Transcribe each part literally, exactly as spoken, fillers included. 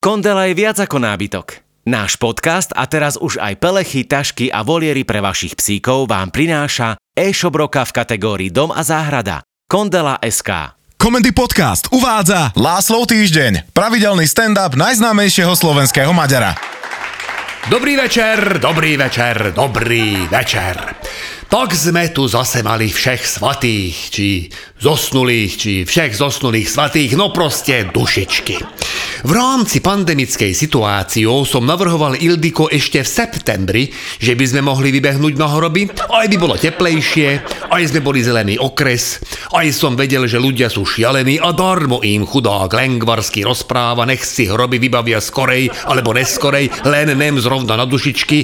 Kondela je viac ako nábytok. Náš podcast a teraz už aj pelechy, tašky a voliery pre vašich psíkov vám prináša e-shop roka v kategórii Dom a záhrada. Kondela bodka es ká. Komendy podcast uvádza Láslov Týždeň, pravidelný stand-up najznámejšieho slovenského Maďara. Dobrý večer, dobrý večer, dobrý večer. Tak sme tu zase mali všech svatých, či zosnulých, či všech zosnulých svatých, no proste dušičky. V rámci pandemickej situácie som navrhoval Ildiko ešte v septembri, že by sme mohli vybehnúť na hroby, aj by bolo teplejšie, aj sme boli zelený okres, aj som vedel, že ľudia sú šialení a darmo im chudák Lengvarský rozpráva, nech si hroby vybavia skorej alebo neskorej, len nem zrovna na dušičky,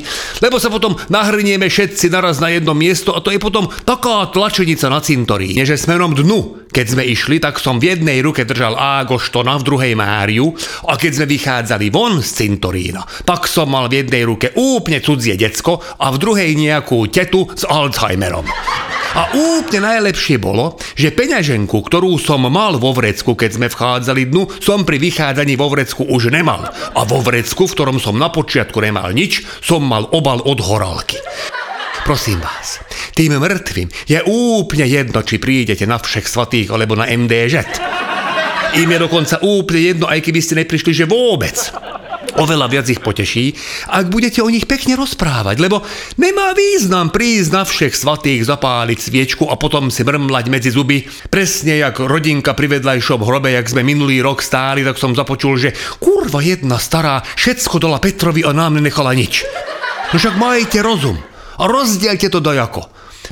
lebo sa potom nahrnieme všetci naraz na jedno miesto a to je potom taká tlačenica na cintoríne, že smerom dnu, keď sme išli, tak som v jednej ruke držal Ágoštona, v druhej Máriu. A keď sme vychádzali von z cintorína, tak som mal v jednej ruke úplne cudzie decko a v druhej nejakú tetu s Alzheimerom. A úplne najlepšie bolo, že peňaženku, ktorú som mal vo vrecku, keď sme vchádzali dnu, som pri vychádzaní vo vrecku už nemal. A vo vrecku, v ktorom som na počiatku nemal nič, som mal obal od Horalky. Prosím vás, tým mŕtvým je úplne jedno, či prídete na Všech svatých alebo na em dé žé. Im je dokonca úplne jedno, aj keby ste neprišli, že vôbec. Oveľa viac ich poteší, ak budete o nich pekne rozprávať, lebo nemá význam prísť na Všech svatých, zapáliť sviečku a potom si mrmlať medzi zuby. Presne jak rodinka pri vedľajšom hrobe, jak sme minulý rok stáli, tak som započul, že kurva jedna stará všetko dala Petrovi a nám nenechala nič. No však majte rozum a rozdielte to dajako.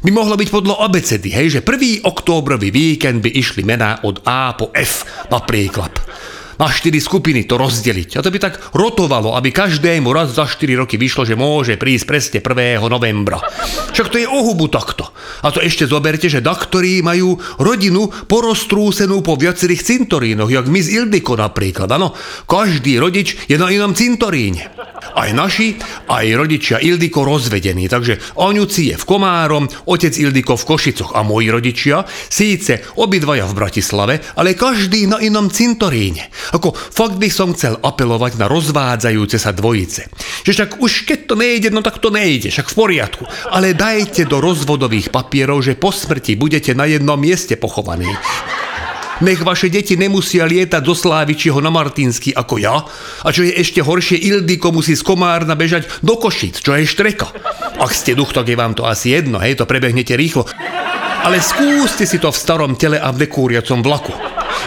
By mohlo byť podľa abecedy, hej, že prvý októbrový víkend by išli mená od A po F napríklad. Na štyri skupiny to rozdeliť. A to by tak rotovalo, aby každému raz za štyri roky vyšlo, že môže prísť presne prvého novembra. Však to je ohubu takto. A to ešte zoberte, že daktorí majú rodinu porostrúsenú po viacerých cintorínoch, jak my z Ildiko napríklad. Áno, každý rodič je na inom cintoríne. Aj naši, aj rodičia Ildiko rozvedení, takže oňuci je v Komárom, otec Ildiko v Košicoch a moji rodičia, síce obidvaja v Bratislave, ale každý na inom cintoríne. Ako fakt by som chcel apelovať na rozvádzajúce sa dvojice. Že však už keď to nejde, no tak to nejde, však v poriadku. Ale dajte do rozvodových papierov, že po smrti budete na jednom mieste pochovaní. Nech vaše deti nemusia lietať do Slávičieho na Martínsky ako ja. A čo je ešte horšie, Ildiko musí z Komárna bežať do Košic, čo je štreka. Ak ste duch, tak je vám to asi jedno, hej, to prebehnete rýchlo. Ale skúste si to v starom tele a v nekúriacom vlaku.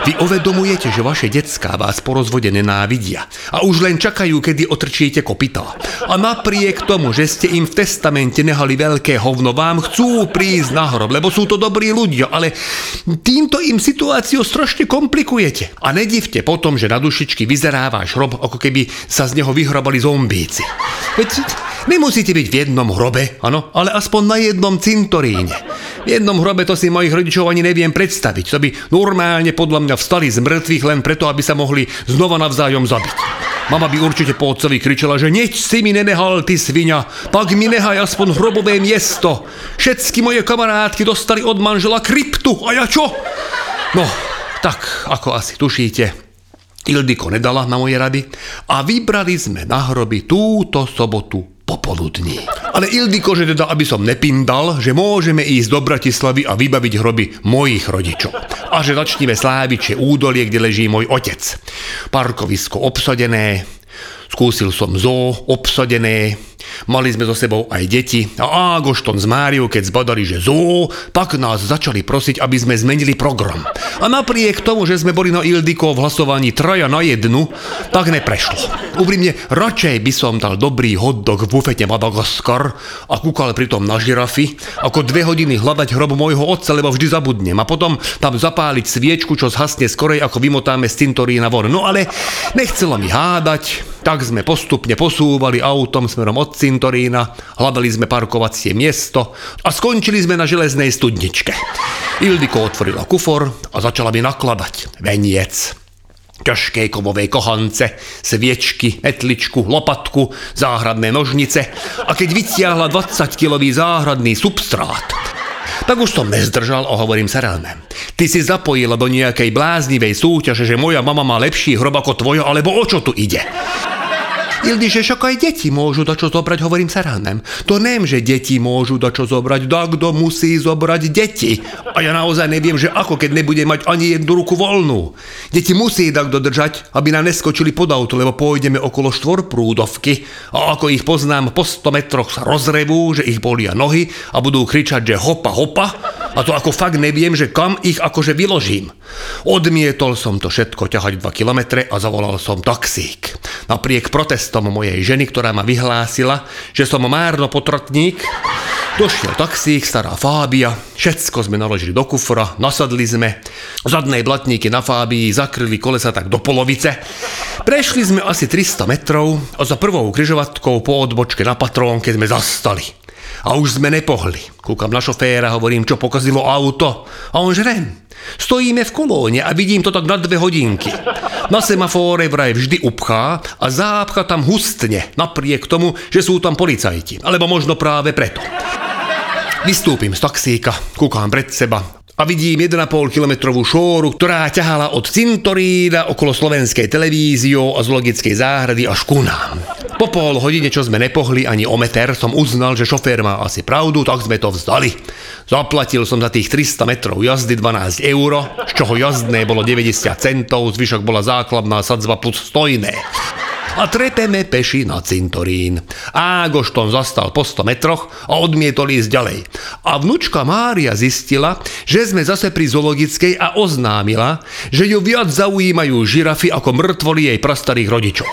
Vy uvedomujete, že vaše decká vás po rozvode nenávidia a už len čakajú, kedy otrčíte kopytá. A napriek tomu, že ste im v testamente nehali veľké hovno, vám chcú prísť na hrob, lebo sú to dobrí ľudia, ale týmto im situáciu strašne komplikujete. A nedivte potom, že na dušičky vyzerá váš hrob, ako keby sa z neho vyhrabali zombíci. Veď nemusíte byť v jednom hrobe, áno, ale aspoň na jednom cintoríne. V jednom hrobe to si mojich rodičov ani neviem predstaviť, to by normálne podľa mňa vstali z mŕtvych len preto, aby sa mohli znova navzájom zabiť. Mama by určite po otcovi kričala, že nič si mi nenehal, ty sviňa, pak mi nehaj aspoň hrobové miesto. Všetky moje kamarátky dostali od manžela kryptu, a ja čo? No, tak ako asi tušíte, Ildiko nedala na moje rady a vybrali sme na hroby túto sobotu popoludní. Ale Ildiko, že teda, aby som nepindal, že môžeme ísť do Bratislavy a vybaviť hroby mojich rodičov. A že začneme Slávičie údolie, kde leží môj otec. Parkovisko obsadené, skúsil som zoo obsadené, mali sme so sebou aj deti a Ágošton s Máriou, keď zbadali, že zoo, tak nás začali prosiť, aby sme zmenili program. A napriek tomu, že sme boli na Ildiko v hlasovaní traja na jednu, tak neprešlo. Úprimne, radšej by som dal dobrý hotdog v bufete Madagaskar a kúkal pritom na žirafy, ako dve hodiny hľadať hrob môjho otca, lebo vždy zabudnem. A potom tam zapáliť sviečku, čo zhasne skorej, ako vymotáme z cintorína von. No ale nechcelo mi hádať, tak sme postupne posúvali autom smerom od cintorína, hľadali sme parkovacie miesto a skončili sme na železnej studničke. Ildiko otvorila kufor a začala mi nakladať veniec, ťažké kovové kohance, sviečky, metličku, lopatku, záhradné nožnice a keď vytiahla dvadsaťkilový záhradný substrát, Tak už som nezdržal a hovorím sa ráne. Ty si zapojila do nejakej bláznivej súťaže, že moja mama má lepší hrob ako tvojo, alebo o čo tu ide? Ildi, že však aj deti môžu dačo zobrať, hovorím sa ránem. To nem, že deti môžu dačo zobrať, dakdo musí zobrať deti. A ja naozaj neviem, že ako, keď nebudem mať ani jednu ruku voľnú. Deti musí dakdo držať, aby nám neskočili pod auto, lebo pôjdeme okolo štvorprúdovky. A ako ich poznám, po sto metroch sa rozrevú, že ich bolia nohy a budú kričať, že hopa, hopa. A to ako fakt neviem, že kam ich akože vyložím. Odmietol som to všetko ťahať dva kilometre a zavolal som taxík. Napriek protestom mojej ženy, ktorá ma vyhlásila, že som márno potrotník, došiel taxík, stará Fábia, všetko sme naložili do kufra, nasadli sme, zadnej blatníky na Fábii zakryli kolesa tak do polovice. Prešli sme asi tristo metrov a za prvou križovatkou po odbočke na Patrónke sme zastali. A už sme nepohli. Kúkam na šoféra, hovorím, čo pokazilo auto. A on žrem. Stojíme v kolóne a vidím to tak na dve hodinky. Na semafóre vraj vždy upchá a zápcha tam hustne, napriek tomu, že sú tam policajti. Alebo možno práve preto. Vystúpim z taxíka, kúkam pred seba a vidím jeden a pol kilometrovú šóru, ktorá ťahala od cintorína okolo Slovenskej televízie a z logickej záhrady až ku nám. Po pol hodine, čo sme nepohli ani o meter, som uznal, že šofér má asi pravdu, tak sme to vzdali. Zaplatil som za tých tristo metrov jazdy dvanásť eur, z čoho jazdné bolo deväťdesiat centov, zvyšok bola základná sadzba plus stojné. A trepeme peši na cintorín. Ágoštón zastal po sto metroch a odmietol ísť ďalej. A vnučka Mária zistila, že sme zase pri zoologickej a oznámila, že ju viac zaujímajú žirafy ako mŕtvoly jej prastarých rodičov.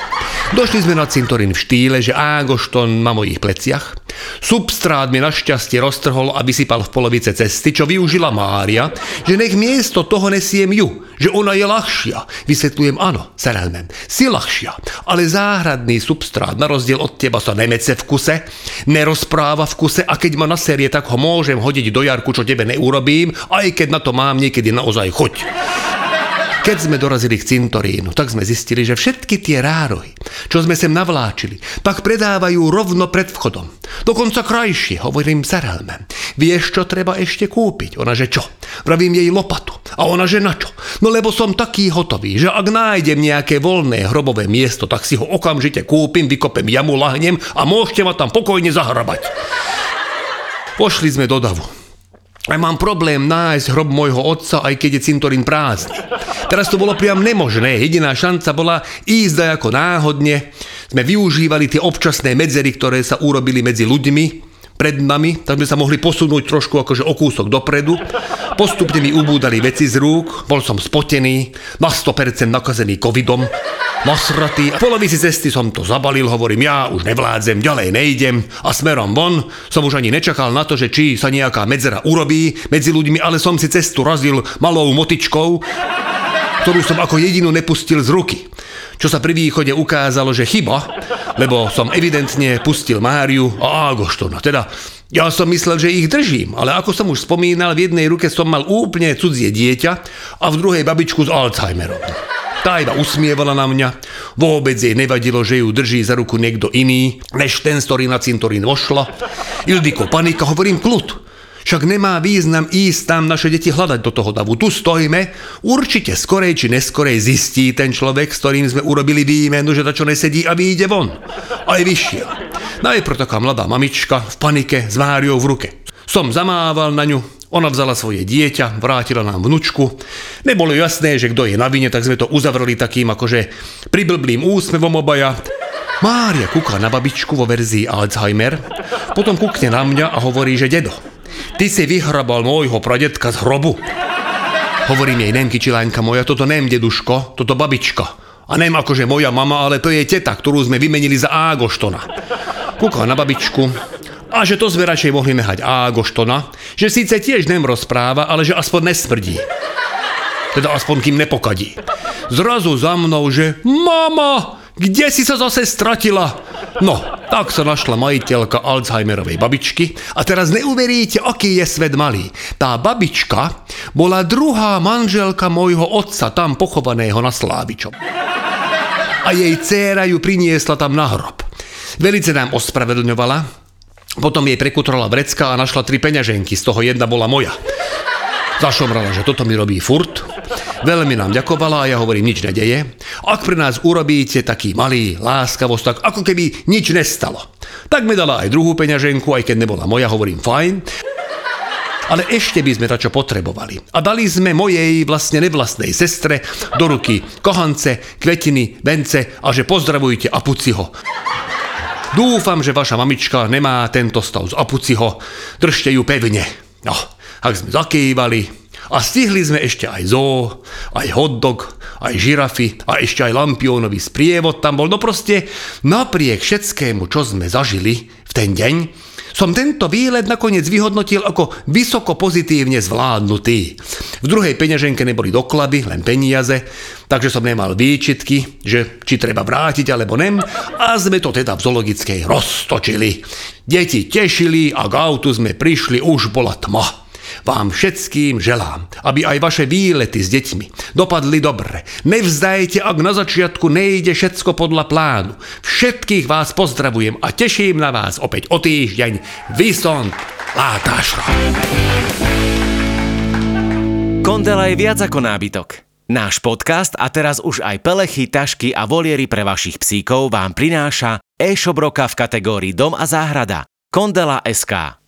Došli sme na cintorín v štýle, že Ágoštón má mojich pleciach. Substrát mi našťastie roztrhol a vysypal v polovice cesty, čo využila Mária, že nech miesto toho nesiem ju, že ona je ľahšia. Vysvetľujem, áno, Sarelmen, si ľahšia, ale záhradný substrát na rozdiel od teba sa nemece v kuse, nerozpráva v kuse a keď ma naserie, tak ho môžem hodiť do jarku, čo tebe neurobím, aj keď na to mám niekedy naozaj chuť. Keď sme dorazili k cintorínu, tak sme zistili, že všetky tie rárohy, čo sme sem navláčili, tak predávajú rovno pred vchodom. Dokonca krajšie, hovorím Sarelme. Vieš, čo treba ešte kúpiť? Ona, že čo? Vravím jej lopatu. A ona, že na čo? No lebo som taký hotový, že ak nájdem nejaké voľné hrobové miesto, tak si ho okamžite kúpim, vykopem jamu, lahnem a môžete ma tam pokojne zahrabať. Pošli sme do davu. A mám problém nájsť hrob môjho otca, aj keď je cintorín prázdny. Teraz to bolo priam nemožné. Jediná šanca bola ísť aj ako náhodne. Sme využívali tie občasné medzery, ktoré sa urobili medzi ľuďmi pred nami, tak sme sa mohli posunúť trošku akože o kúsok dopredu. Postupne mi ubúdali veci z rúk. Bol som spotený, na sto percent nakazený covidom, nasratý. V polovici cesty som to zabalil, hovorím, ja už nevládzem, ďalej nejdem a smerom von som už ani nečakal na to, že či sa nejaká medzera urobí medzi ľuďmi, ale som si cestu razil malou motičkou, ktorú som ako jedinú nepustil z ruky. Čo sa pri východe ukázalo, že chyba, lebo som evidentne pustil Máriu a Ágoštona. Teda ja som myslel, že ich držím, ale ako som už spomínal, v jednej ruke som mal úplne cudzie dieťa a v druhej babičku s Alzheimerom. Tá iba usmievala na mňa, vôbec jej nevadilo, že ju drží za ruku niekto iný, než ten, z ktorý na cintorín vošla. Ildiko, panika, hovorím, kľud. Však nemá význam ísť tam naše deti hľadať do toho davu. Tu stojíme, určite skorej či neskorej zistí ten človek, s ktorým sme urobili výmenu, že dačo nesedí a vyjde von. Aj vyšiel. Najprv taká mladá mamička v panike s Máriou v ruke. Som zamával na ňu, ona vzala svoje dieťa, vrátila nám vnučku. Nebolo jasné, že kto je na vine, tak sme to uzavreli takým akože priblblým úsmevom obaja. Mária kúka na babičku vo verzii Alzheimer, potom kúkne na mňa a hovorí, že dedo, ty si vyhrabal môjho pradetka z hrobu. Hovorím jej, nem kyčilánka moja, toto nem deduško, toto babička. A nem akože moja mama, ale to je teta, ktorú sme vymenili za Ágoštona. Kúkala na babičku a že to sme radšej mohli nehať Ágoštona, že síce tiež nem rozpráva, ale že aspoň nesmrdí. Teda aspoň kým nepokadí. Zrazu za mnou, že mama, kde si sa zase stratila? No, tak sa našla majiteľka Alzheimerovej babičky a teraz neuveríte, aký je svet malý. Tá babička bola druhá manželka môjho otca, tam pochovaného na Slávičom. A jej dcéra ju priniesla tam na hrob. Velice nám ospravedlňovala, Potom jej prekutrala vrecka a našla tri peňaženky, z toho jedna bola moja. Zašomrala, že toto mi robí furt. Veľmi nám ďakovala a ja hovorím, nič nedeje. Ak pre nás urobíte taký malý láskavosť, tak ako keby nič nestalo. Tak mi dala aj druhú peňaženku, aj keď nebola moja, hovorím fajn. Ale ešte by sme tačo potrebovali. A dali sme mojej vlastne nevlastnej sestre do ruky kohance, kvetiny, vence a že pozdravujte Apuciho. Dúfam, že vaša mamička nemá tento stav z Apuciho. Držte ju pevne. No, ak sme zakývali a stihli sme ešte aj zoo, aj hotdog, aj žirafy a ešte aj lampiónový sprievod tam bol. No proste napriek všetkému, čo sme zažili v ten deň, som tento výlet nakoniec vyhodnotil ako vysoko pozitívne zvládnutý. V druhej peňaženke neboli doklady, len peniaze, takže som nemal výčitky, že či treba vrátiť alebo nem, a sme to teda v zoologickej roztočili. Deti tešili a k autu sme prišli, už bola tma. Vám všetkým želám, aby aj vaše výlety s deťmi dopadli dobre. Nevzdajte, ak na začiatku nejde všetko podľa plánu. Všetkých vás pozdravujem a teším na vás opäť o týždeň. Vysont Látášra. Kondela je viac ako nábytok. Náš podcast a teraz už aj pelechy, tašky a voliery pre vašich psíkov vám prináša e-shop roka v kategórii Dom a záhrada. Kondela bodka es ká